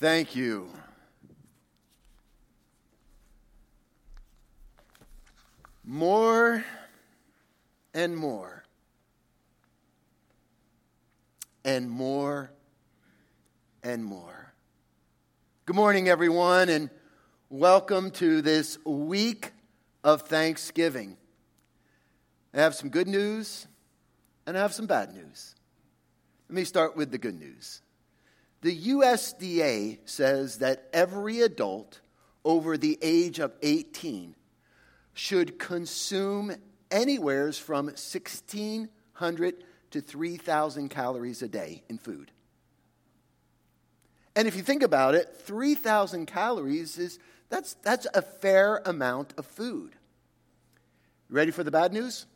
Thank you. More and more and more and more. Good morning, everyone, and welcome to this week of Thanksgiving. I have some good news and I have some bad news. Let me start with the good news. The USDA says that every adult over the age of 18 should consume anywhere from 1,600 to 3,000 calories a day in food. And if you think about it, 3,000 calories that's a fair amount of food. Ready for the bad news?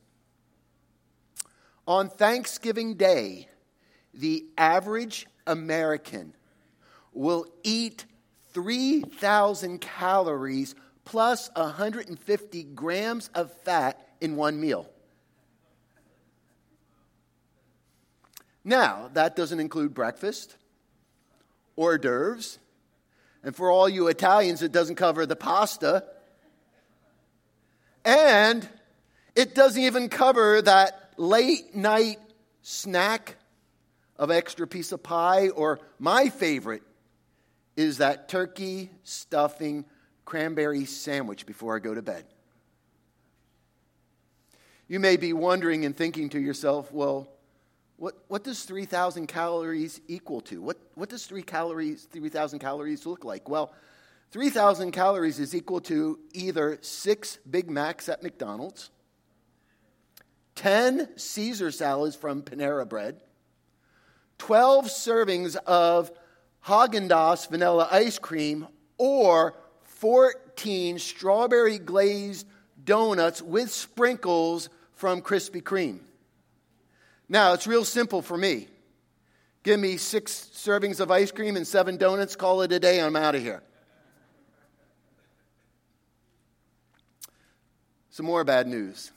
On Thanksgiving Day, the average American will eat 3,000 calories plus 150 grams of fat in one meal. Now, that doesn't include breakfast, hors d'oeuvres, and for all you Italians, it doesn't cover the pasta, and it doesn't even cover that late night snack of extra piece of pie, or my favorite is that turkey stuffing cranberry sandwich before I go to bed. You may be wondering and thinking to yourself, well, what does 3,000 calories equal to? What does 3,000 calories look like? Well, 3,000 calories is equal to either 6 Big Macs at McDonald's, 10 Caesar salads from Panera Bread, 12 servings of Häagen-Dazs vanilla ice cream, or 14 strawberry glazed donuts with sprinkles from Krispy Kreme. Now, it's real simple for me. Give me 6 servings of ice cream and 7 donuts, call it a day, I'm out of here. Some more bad news.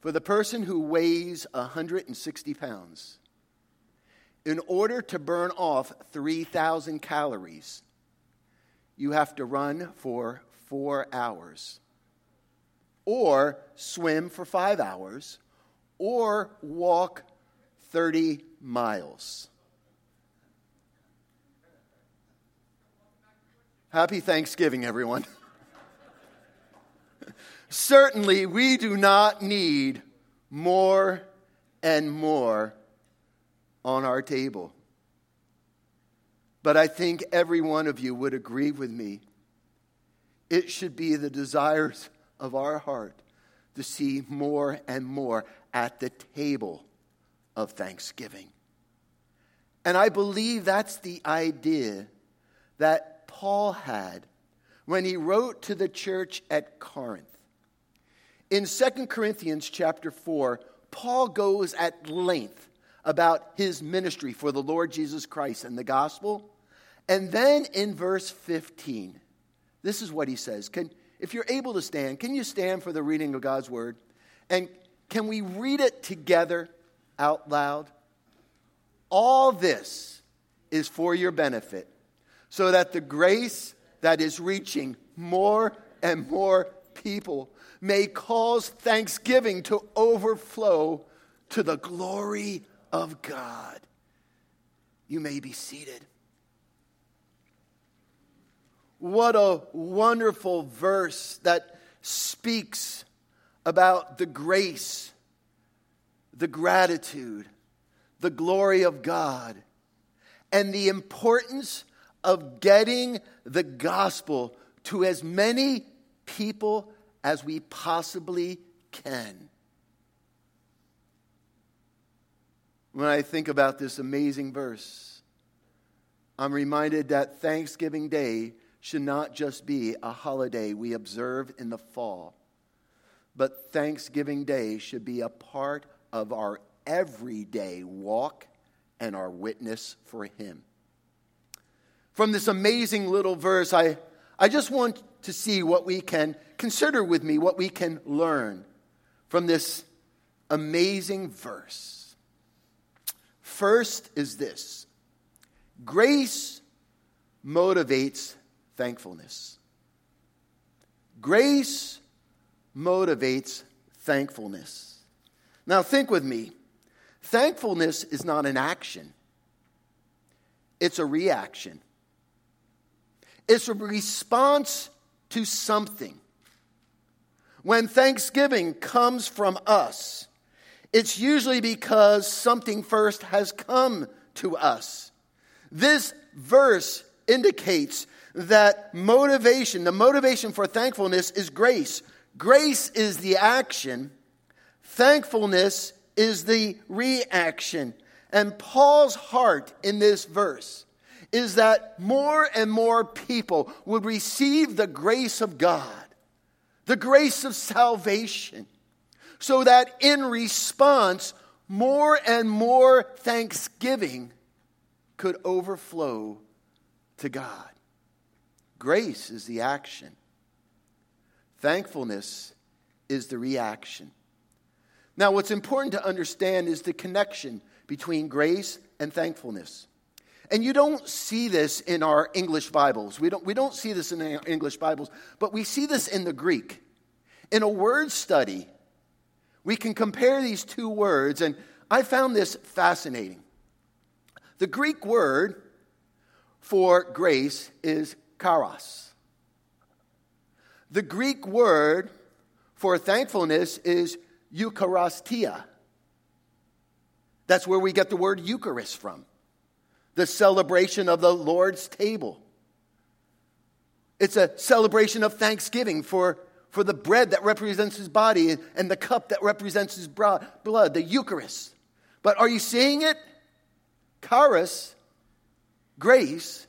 For the person who weighs 160 pounds, in order to burn off 3,000 calories, you have to run for 4 hours, or swim for 5 hours, or walk 30 miles. Happy Thanksgiving, everyone. Certainly, we do not need more and more on our table. But I think every one of you would agree with me. It should be the desires of our heart to see more and more at the table of Thanksgiving. And I believe that's the idea that Paul had when he wrote to the church at Corinth. In 2 Corinthians chapter 4, Paul goes at length about his ministry for the Lord Jesus Christ and the gospel. And then in verse 15, this is what he says. If you're able to stand, can you stand for the reading of God's word? And can we read it together out loud? All this is for your benefit, so that the grace that is reaching more and more people may cause thanksgiving to overflow to the glory of God. You may be seated. What a wonderful verse that speaks about the grace, the gratitude, the glory of God, and the importance of getting the gospel to as many people as we possibly can. When I think about this amazing verse, I'm reminded that Thanksgiving Day should not just be a holiday we observe in the fall, but Thanksgiving Day should be a part of our everyday walk and our witness for Him. From this amazing little verse, I just want to see what we can consider with me, what we can learn from this amazing verse. First is this: Grace motivates thankfulness. Grace motivates thankfulness. Now think with me. Thankfulness is not an action. It's a reaction. It's a response to something. When thanksgiving comes from us, it's usually because something first has come to us. This verse indicates that motivation, the motivation for thankfulness is grace. Grace is the action. Thankfulness is the reaction. And Paul's heart in this verse is that more and more people would receive the grace of God, the grace of salvation, so that in response, more and more thanksgiving could overflow to God. Grace is the action. Thankfulness is the reaction. Now, what's important to understand is the connection between grace and thankfulness. And you don't see this in our English Bibles. We don't see this in our English Bibles, but we see this in the Greek. In a word study, we can compare these two words, and I found this fascinating. The Greek word for grace is charis. The Greek word for thankfulness is eucharistia. That's where we get the word Eucharist from. The celebration of the Lord's table. It's a celebration of thanksgiving for the bread that represents his body and the cup that represents his blood, the Eucharist. But are you seeing it? Charis, grace,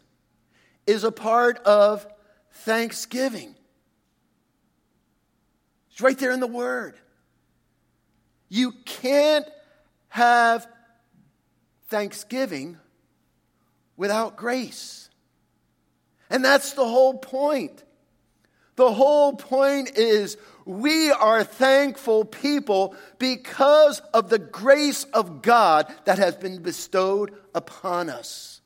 is a part of thanksgiving. It's right there in the word. You can't have thanksgiving without grace. And that's the whole point. The whole point is we are thankful people because of the grace of God that has been bestowed upon us.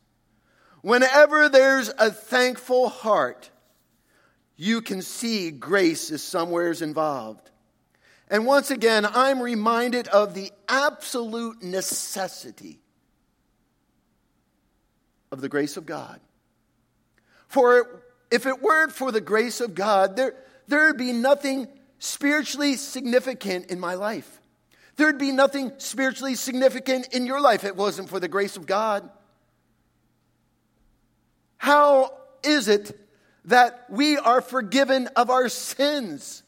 Whenever there's a thankful heart, you can see grace is somewhere involved. And once again, I'm reminded of the absolute necessity of the grace of God. For if it weren't for the grace of God, there'd be nothing spiritually significant in my life. There'd be nothing spiritually significant in your life if it wasn't for the grace of God. How is it that we are forgiven of our sins?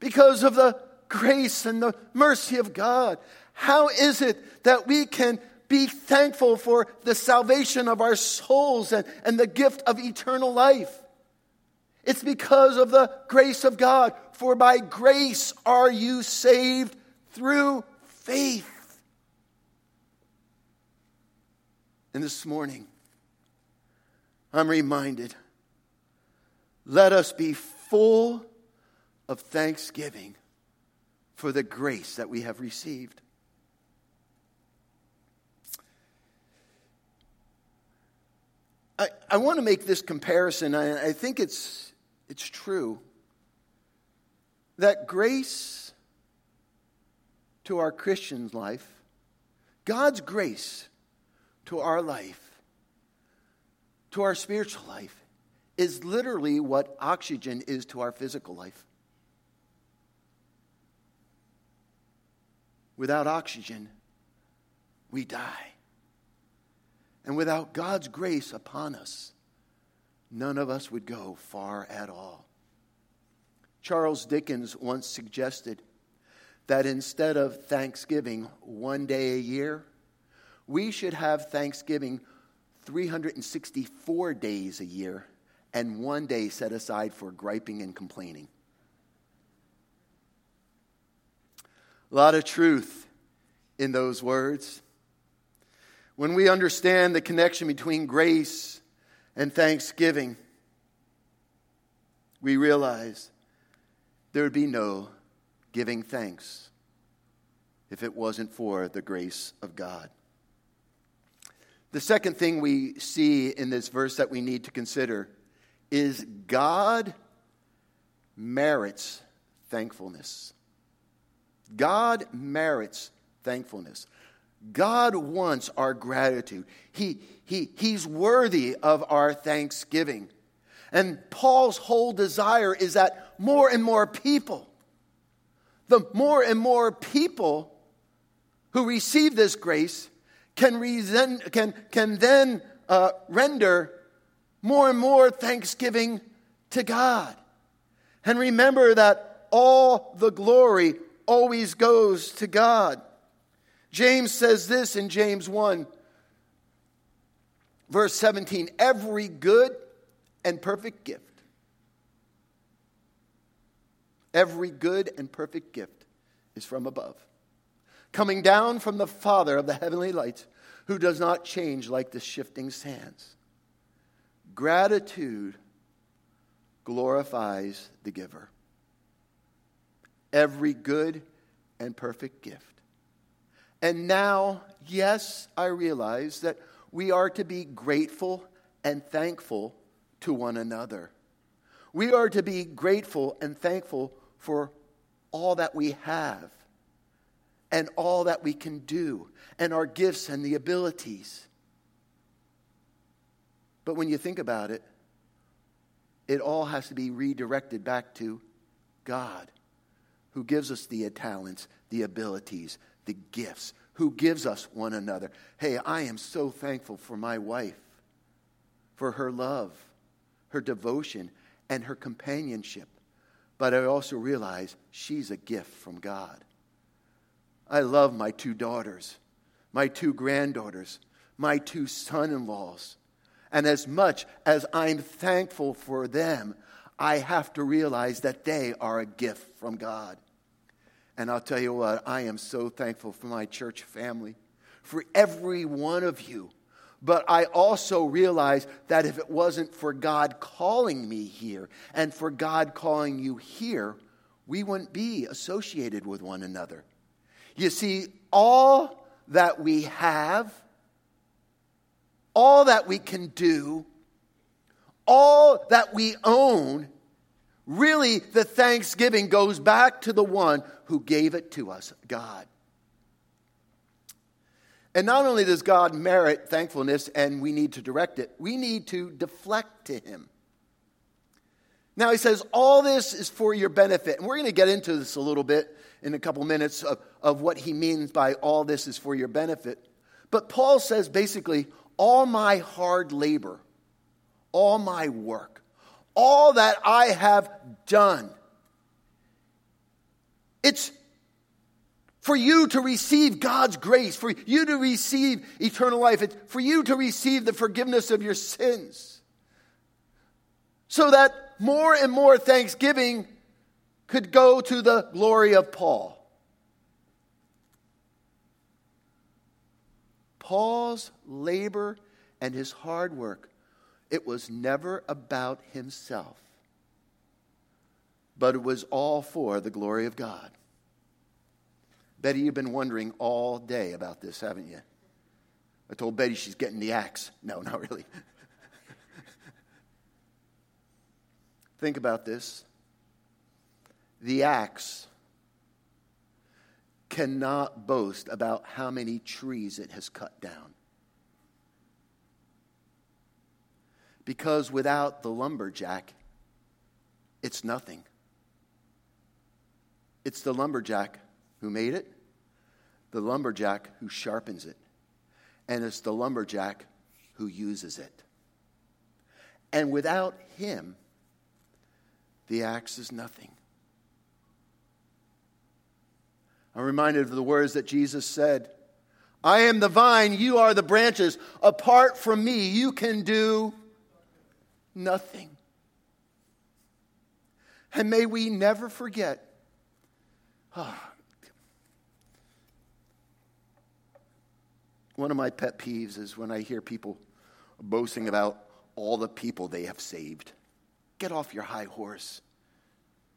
Because of the grace and the mercy of God. How is it that we can be thankful for the salvation of our souls and the gift of eternal life? It's because of the grace of God. For by grace are you saved through faith. And this morning, I'm reminded, let us be full of thanksgiving for the grace that we have received. I want to make this comparison. I think it's true that grace to our Christian life, God's grace to our life, to our spiritual life, is literally what oxygen is to our physical life. Without oxygen, we die. And without God's grace upon us, none of us would go far at all. Charles Dickens once suggested that instead of Thanksgiving one day a year, we should have Thanksgiving 364 days a year and one day set aside for griping and complaining. A lot of truth in those words. When we understand the connection between grace and thanksgiving, we realize there would be no giving thanks if it wasn't for the grace of God. The second thing we see in this verse that we need to consider is God merits thankfulness. God merits thankfulness. God wants our gratitude. He's worthy of our thanksgiving. And Paul's whole desire is that more and more people, the more and more people who receive this grace can then render more and more thanksgiving to God. And remember that all the glory always goes to God. James says this in James 1, verse 17, every good and perfect gift. Every good and perfect gift is from above, coming down from the Father of the heavenly lights, who does not change like the shifting sands. Gratitude glorifies the giver. Every good and perfect gift. And now, yes, I realize that we are to be grateful and thankful to one another. We are to be grateful and thankful for all that we have, and all that we can do, and our gifts and the abilities. But when you think about it, it all has to be redirected back to God, who gives us the talents, the abilities, the gifts, who gives us one another. Hey, I am so thankful for my wife, for her love, her devotion, and her companionship. But I also realize she's a gift from God. I love my 2 daughters, my 2 granddaughters, my 2 son-in-laws. And as much as I'm thankful for them, I have to realize that they are a gift from God. And I'll tell you what, I am so thankful for my church family, for every one of you. But I also realize that if it wasn't for God calling me here and for God calling you here, we wouldn't be associated with one another. You see, all that we have, all that we can do, all that we own, really the thanksgiving goes back to the one who gave it to us, God. And not only does God merit thankfulness and we need to direct it, we need to deflect to him. Now he says, all this is for your benefit. And we're going to get into this a little bit in a couple minutes of what he means by all this is for your benefit. But Paul says basically, all my hard labor, all my work, all that I have done, it's for you to receive God's grace, for you to receive eternal life, it's for you to receive the forgiveness of your sins. So that more and more thanksgiving could go to the glory of Paul. Paul's labor and his hard work, it was never about himself, but it was all for the glory of God. Betty, you've been wondering all day about this, haven't you? I told Betty she's getting the axe. No, not really. Think about this. The axe cannot boast about how many trees it has cut down. Because without the lumberjack, it's nothing. It's the lumberjack who made it, the lumberjack who sharpens it, and it's the lumberjack who uses it. And without him, the axe is nothing. I'm reminded of the words that Jesus said, I am the vine, you are the branches. Apart from me, you can do nothing. And may we never forget, one of my pet peeves is when I hear people boasting about all the people they have saved. Get off your high horse.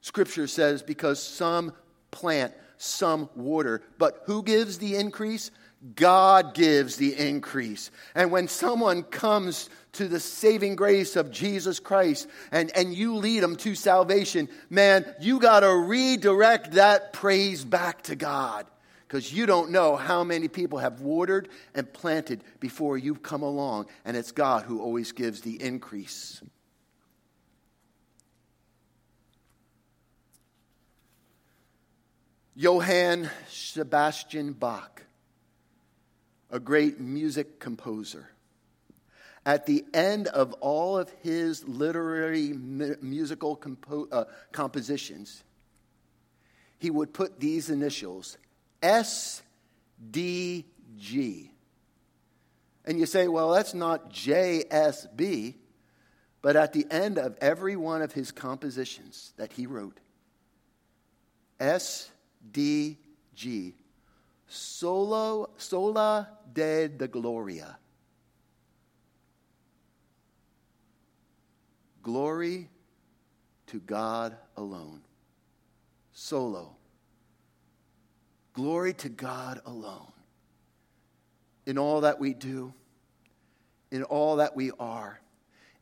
Scripture says, because some plant, some water, but who gives the increase? God gives the increase. And when someone comes to the saving grace of Jesus Christ and you lead them to salvation, man, you got to redirect that praise back to God. Because you don't know how many people have watered and planted before you've come along. And it's God who always gives the increase. Johann Sebastian Bach, a great music composer. At the end of all of his literary musical compositions, he would put these initials, SDG. And you say, well, that's not JSB. But at the end of every one of his compositions that he wrote, SDG, sola de gloria. Glory to God alone. Solo. Glory to God alone. In all that we do, in all that we are,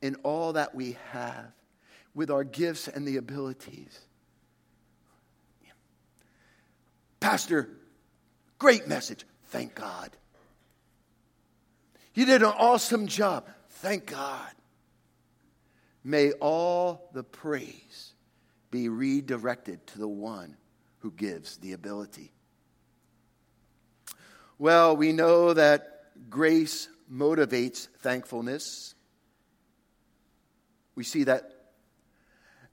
in all that we have, with our gifts and the abilities. Yeah. Pastor, great message. Thank God. You did an awesome job. Thank God. May all the praise be redirected to the one who gives the ability. Well, we know that grace motivates thankfulness. We see that.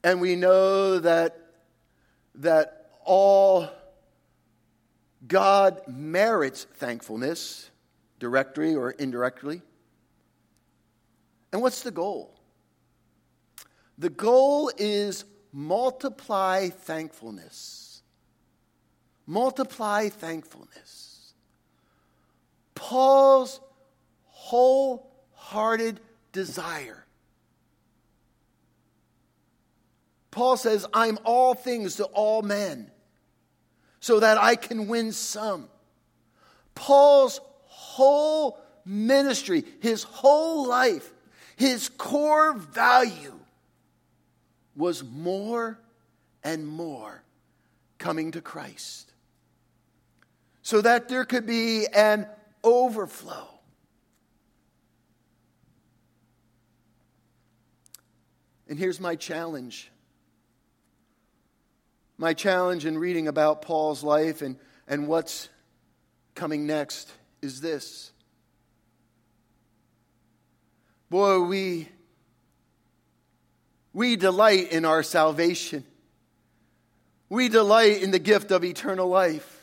And we know that all God merits thankfulness, directly or indirectly. And what's the goal? The goal is multiply thankfulness. Multiply thankfulness. Paul's wholehearted desire. Paul says, I'm all things to all men, so that I can win some. Paul's whole ministry, his whole life, his core value was more and more coming to Christ, so that there could be an overflow. And here's my challenge. My challenge in reading about Paul's life and what's coming next is this. Boy, we delight in our salvation. We delight in the gift of eternal life.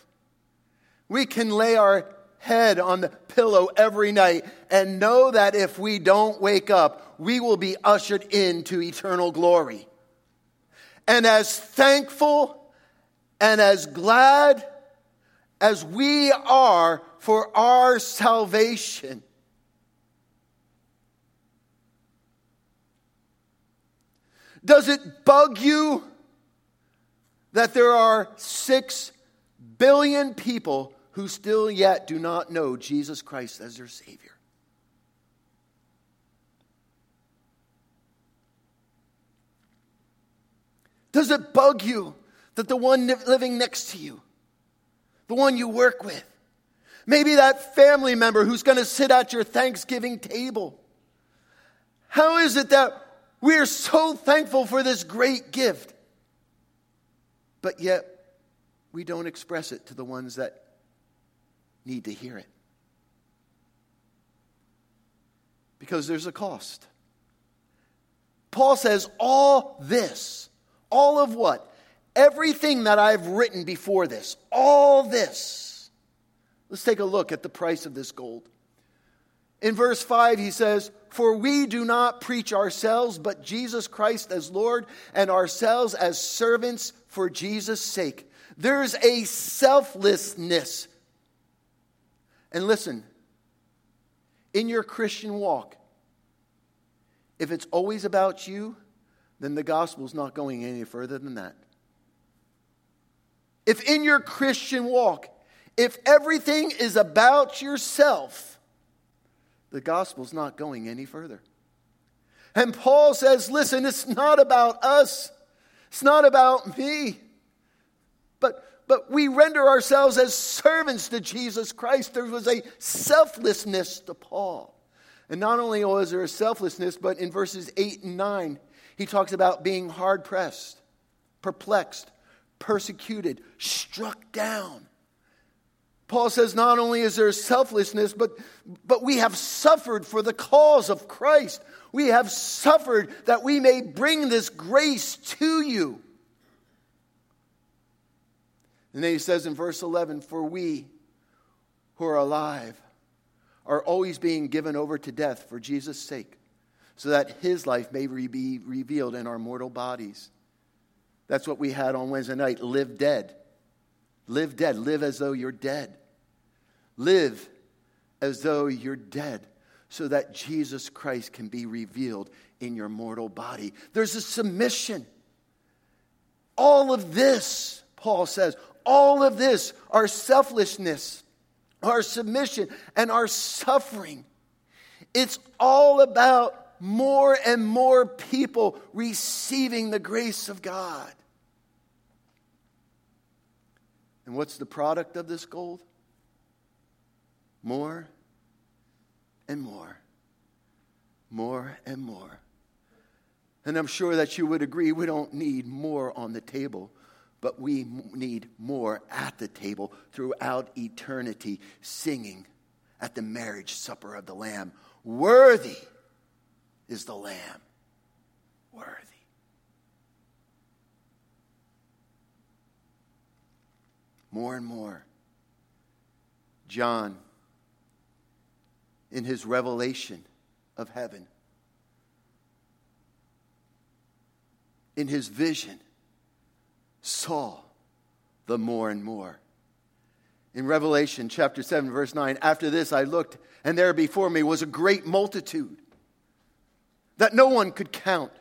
We can lay our head on the pillow every night and know that if we don't wake up, we will be ushered into eternal glory. And as thankful and as glad as we are for our salvation, does it bug you that there are 6 billion people who still yet do not know Jesus Christ as their Savior? Does it bug you that the one living next to you, the one you work with, maybe that family member who's going to sit at your Thanksgiving table, how is it that we're so thankful for this great gift, but yet we don't express it to the ones that need to hear it? Because there's a cost. Paul says all this. All of what? Everything that I've written before this. All this. Let's take a look at the price of this gold. In verse 5 he says, for we do not preach ourselves, but Jesus Christ as Lord, and ourselves as servants for Jesus' sake. There's a selflessness. And listen, in your Christian walk, if it's always about you, then the gospel's not going any further than that. If in your Christian walk, If everything is about yourself, the gospel's not going any further. And Paul says, listen, it's not about us. It's not about me. But we render ourselves as servants to Jesus Christ. There was a selflessness to Paul. And not only was there a selflessness, but in verses 8 and 9, he talks about being hard-pressed, perplexed, persecuted, struck down. Paul says not only is there selflessness, but we have suffered for the cause of Christ. We have suffered that we may bring this grace to you. And then he says in verse 11, for we who are alive are always being given over to death for Jesus' sake, so that his life may be revealed in our mortal bodies. That's what we had on Wednesday night, live dead. Live dead. Live as though you're dead. Live as though you're dead, so that Jesus Christ can be revealed in your mortal body. There's a submission. All of this, Paul says, all of this, our selflessness, our submission, and our suffering, it's all about more and more people receiving the grace of God. And what's the product of this goal? More and more. More and more. And I'm sure that you would agree we don't need more on the table, but we need more at the table throughout eternity, singing at the marriage supper of the Lamb. Worthy is the Lamb. Worthy. More and more. John, in his revelation of heaven, in his vision, saw the more and more. In Revelation chapter 7, verse 9, after this I looked, and there before me was a great multitude that no one could count,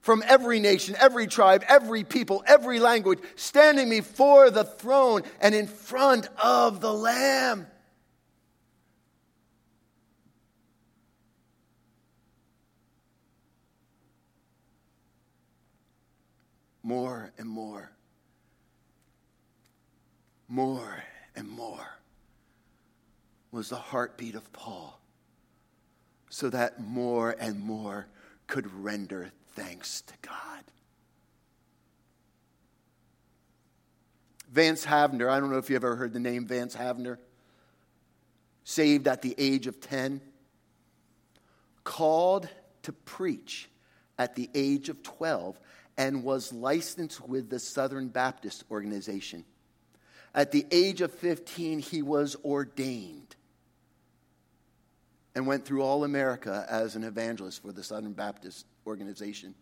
from every nation, every tribe, every people, every language, standing before the throne and in front of the Lamb. More and more. More and more was the heartbeat of Paul, so that more and more could render thanks to God. Vance Havner, I don't know if you ever heard the name Vance Havner, saved at the age of 10, called to preach at the age of 12, and was licensed with the Southern Baptist organization. At the age of 15, he was ordained and went through all America as an evangelist for the Southern Baptist organization.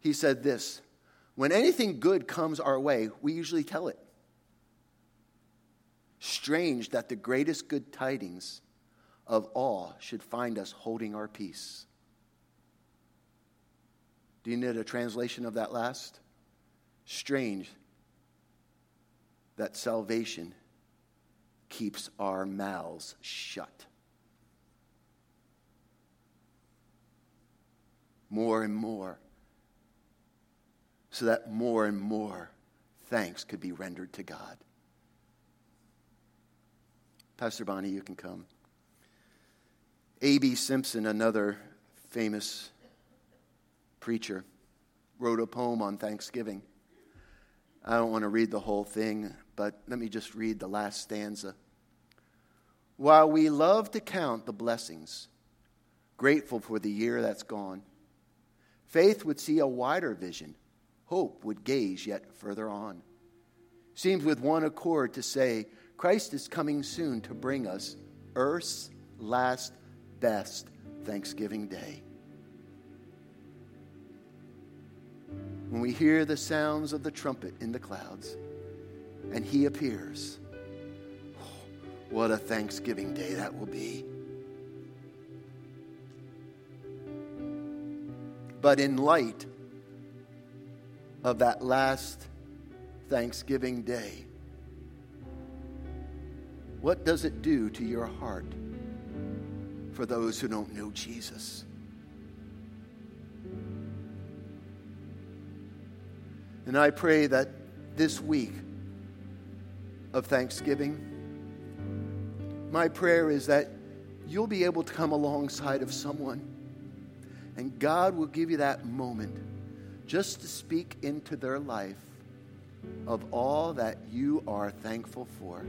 He said this, when anything good comes our way, we usually tell it. Strange that the greatest good tidings of all should find us holding our peace. Do you need a translation of that last? Strange that salvation keeps our mouths shut. More and more, so that more and more thanks could be rendered to God. Pastor Bonnie, you can come. A.B. Simpson, another famous preacher, wrote a poem on Thanksgiving. I don't want to read the whole thing, but let me just read the last stanza. While we love to count the blessings, grateful for the year that's gone, faith would see a wider vision, hope would gaze yet further on. Seems with one accord to say, Christ is coming soon to bring us earth's last best Thanksgiving Day. When we hear the sounds of the trumpet in the clouds and he appears, oh, what a Thanksgiving Day that will be. But in light of that last Thanksgiving Day, What does it do to your heart for those who don't know Jesus? And I pray that this week of Thanksgiving, my prayer is that you'll be able to come alongside of someone, and God will give you that moment just to speak into their life of all that you are thankful for.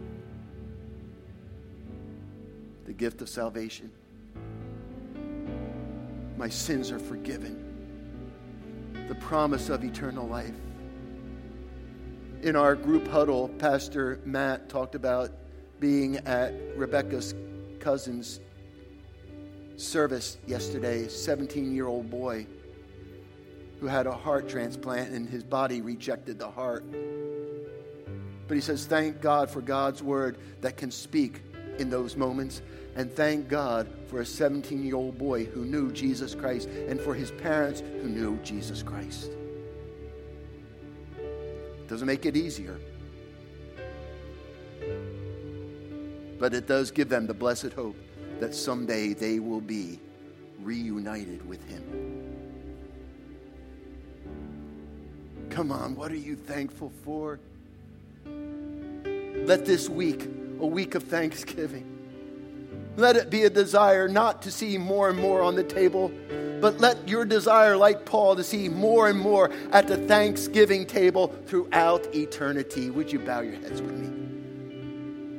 The gift of salvation. My sins are forgiven. The promise of eternal life. In our group huddle, Pastor Matt talked about being at Rebecca's cousin's service yesterday, 17-year-old boy who had a heart transplant and his body rejected the heart. But he says, thank God for God's word that can speak in those moments, and thank God for a 17-year-old boy who knew Jesus Christ and for his parents who knew Jesus Christ. Doesn't make it easier, but it does give them the blessed hope that someday they will be reunited with him. Come on, what are you thankful for? Let this week, a week of Thanksgiving, let it be a desire not to see more and more on the table, but let your desire, like Paul, to see more and more at the Thanksgiving table throughout eternity. Would you bow your heads with me?